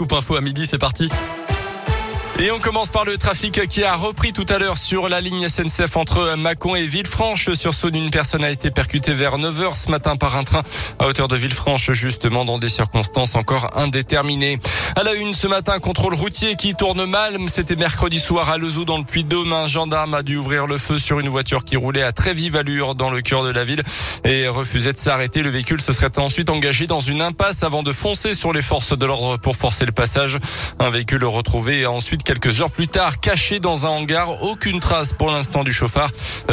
Scoop Info à midi, c'est parti. Et on commence par le trafic qui a repris tout à l'heure sur la ligne SNCF entre Mâcon et Villefranche. Sur Saône, une personne a été percutée vers 9h ce matin par un train à hauteur de Villefranche, justement dans des circonstances encore indéterminées. À la une ce matin, contrôle routier qui tourne mal. C'était mercredi soir à Lezoux dans le Puy-de-Dôme. Un gendarme a dû ouvrir le feu sur une voiture qui roulait à très vive allure dans le cœur de la ville et refusait de s'arrêter. Le véhicule se serait ensuite engagé dans une impasse avant de foncer sur les forces de l'ordre pour forcer le passage. Un véhicule retrouvé ensuite quelques heures plus tard, caché dans un hangar, aucune trace pour l'instant du chauffard.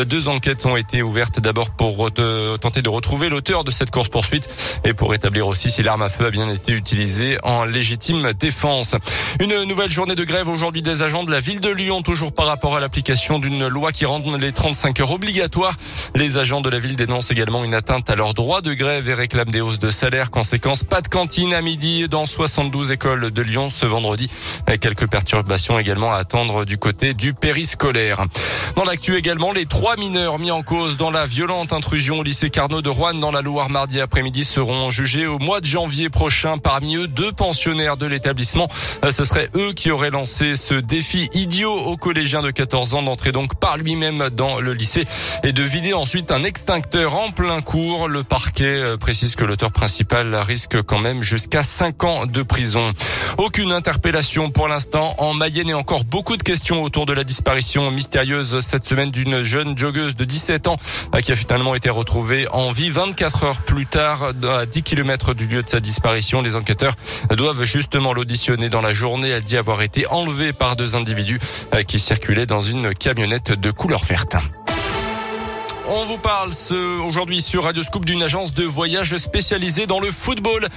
Deux enquêtes ont été ouvertes, d'abord pour tenter de retrouver l'auteur de cette course-poursuite et pour établir aussi si l'arme à feu a bien été utilisée en légitime défense. Une nouvelle journée de grève aujourd'hui des agents de la ville de Lyon, toujours par rapport à l'application d'une loi qui rend les 35 heures obligatoires. Les agents de la ville dénoncent également une atteinte à leur droit de grève et réclament des hausses de salaire. Conséquence, pas de cantine à midi dans 72 écoles de Lyon ce vendredi. Quelques perturbations également à attendre du côté du périscolaire. Dans l'actu également, les trois mineurs mis en cause dans la violente intrusion au lycée Carnot de Roanne dans la Loire mardi après-midi seront jugés au mois de janvier prochain. Parmi eux, deux pensionnaires de l'établissement. Ce seraient eux qui auraient lancé ce défi idiot aux collégiens de 14 ans d'entrer donc par lui-même dans le lycée et de vider ensuite un extincteur en plein cours. Le parquet précise que l'auteur principal risque quand même jusqu'à 5 ans de prison. Aucune interpellation pour l'instant en Mayenne. Et encore beaucoup de questions autour de la disparition mystérieuse cette semaine d'une jeune joggeuse de 17 ans qui a finalement été retrouvée en vie 24 heures plus tard à 10 km du lieu de sa disparition. Les enquêteurs doivent justement l'auditionner dans la journée. Elle dit avoir été enlevée par deux individus qui circulaient dans une camionnette de couleur verte. On vous parle aujourd'hui sur Radio Scoop d'une agence de voyage spécialisée dans le football.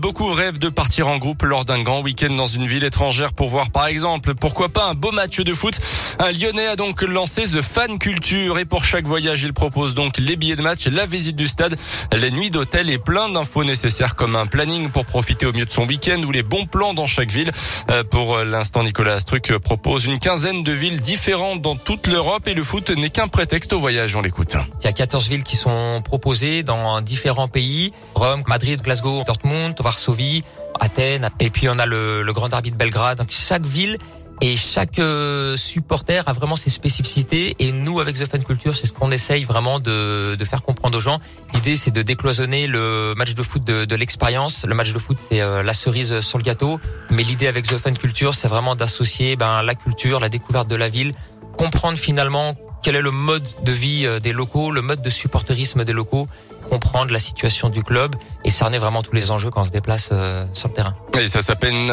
Beaucoup rêvent de partir en groupe lors d'un grand week-end dans une ville étrangère pour voir par exemple, pourquoi pas, un beau match de foot. Un Lyonnais a donc lancé The Fan Culture et pour chaque voyage, il propose donc les billets de match, la visite du stade, les nuits d'hôtel et plein d'infos nécessaires comme un planning pour profiter au mieux de son week-end ou les bons plans dans chaque ville. Pour l'instant, Nicolas Astruc propose une quinzaine de villes différentes dans toute l'Europe et le foot n'est qu'un prétexte au voyage. On l'écoute. Il y a 14 villes qui sont proposées dans différents pays. Rome, Madrid, Glasgow, Dortmund, Varsovie, Athènes. Et puis on a le Grand Derby de Belgrade. Donc chaque ville et chaque supporter a vraiment ses spécificités. Et nous, avec The Fan Culture, c'est ce qu'on essaye vraiment de faire comprendre aux gens. L'idée, c'est de décloisonner le match de foot de l'expérience. Le match de foot, c'est la cerise sur le gâteau. Mais l'idée avec The Fan Culture, c'est vraiment d'associer la culture, la découverte de la ville, comprendre finalement quel est le mode de vie des locaux, le mode de supporterisme des locaux, comprendre la situation du club et cerner vraiment tous les enjeux quand on se déplace sur le terrain. Et ça s'appelle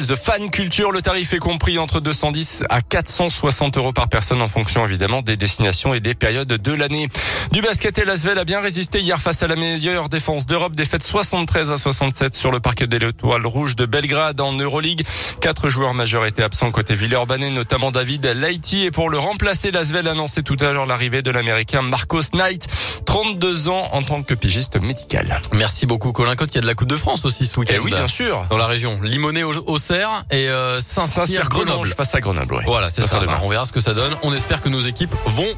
The Fan Culture. Le tarif est compris entre 210 à 460 euros par personne en fonction évidemment des destinations et des périodes de l'année. Du basket, et l'Asvel a bien résisté hier face à la meilleure défense d'Europe. Défaite 73 à 67 sur le parquet de l'Étoile Rouge de Belgrade en Euroleague. 4 joueurs majeurs étaient absents côté Villeurbanne, notamment David Lighty. Et pour le remplacer, l'Asvel a annoncé tout à l'heure l'arrivée de l'Américain Marcos Knight, 32 ans en tant que pigiste médical. Merci beaucoup Colin Cotte. Il y a de la Coupe de France aussi ce week-end. Eh oui, bien sûr. Dans la région. Limonest au Serre et Saint Cyr Grenoble. Face à Grenoble, ouais. Voilà, c'est ça. Demain. On verra ce que ça donne. On espère que nos équipes vont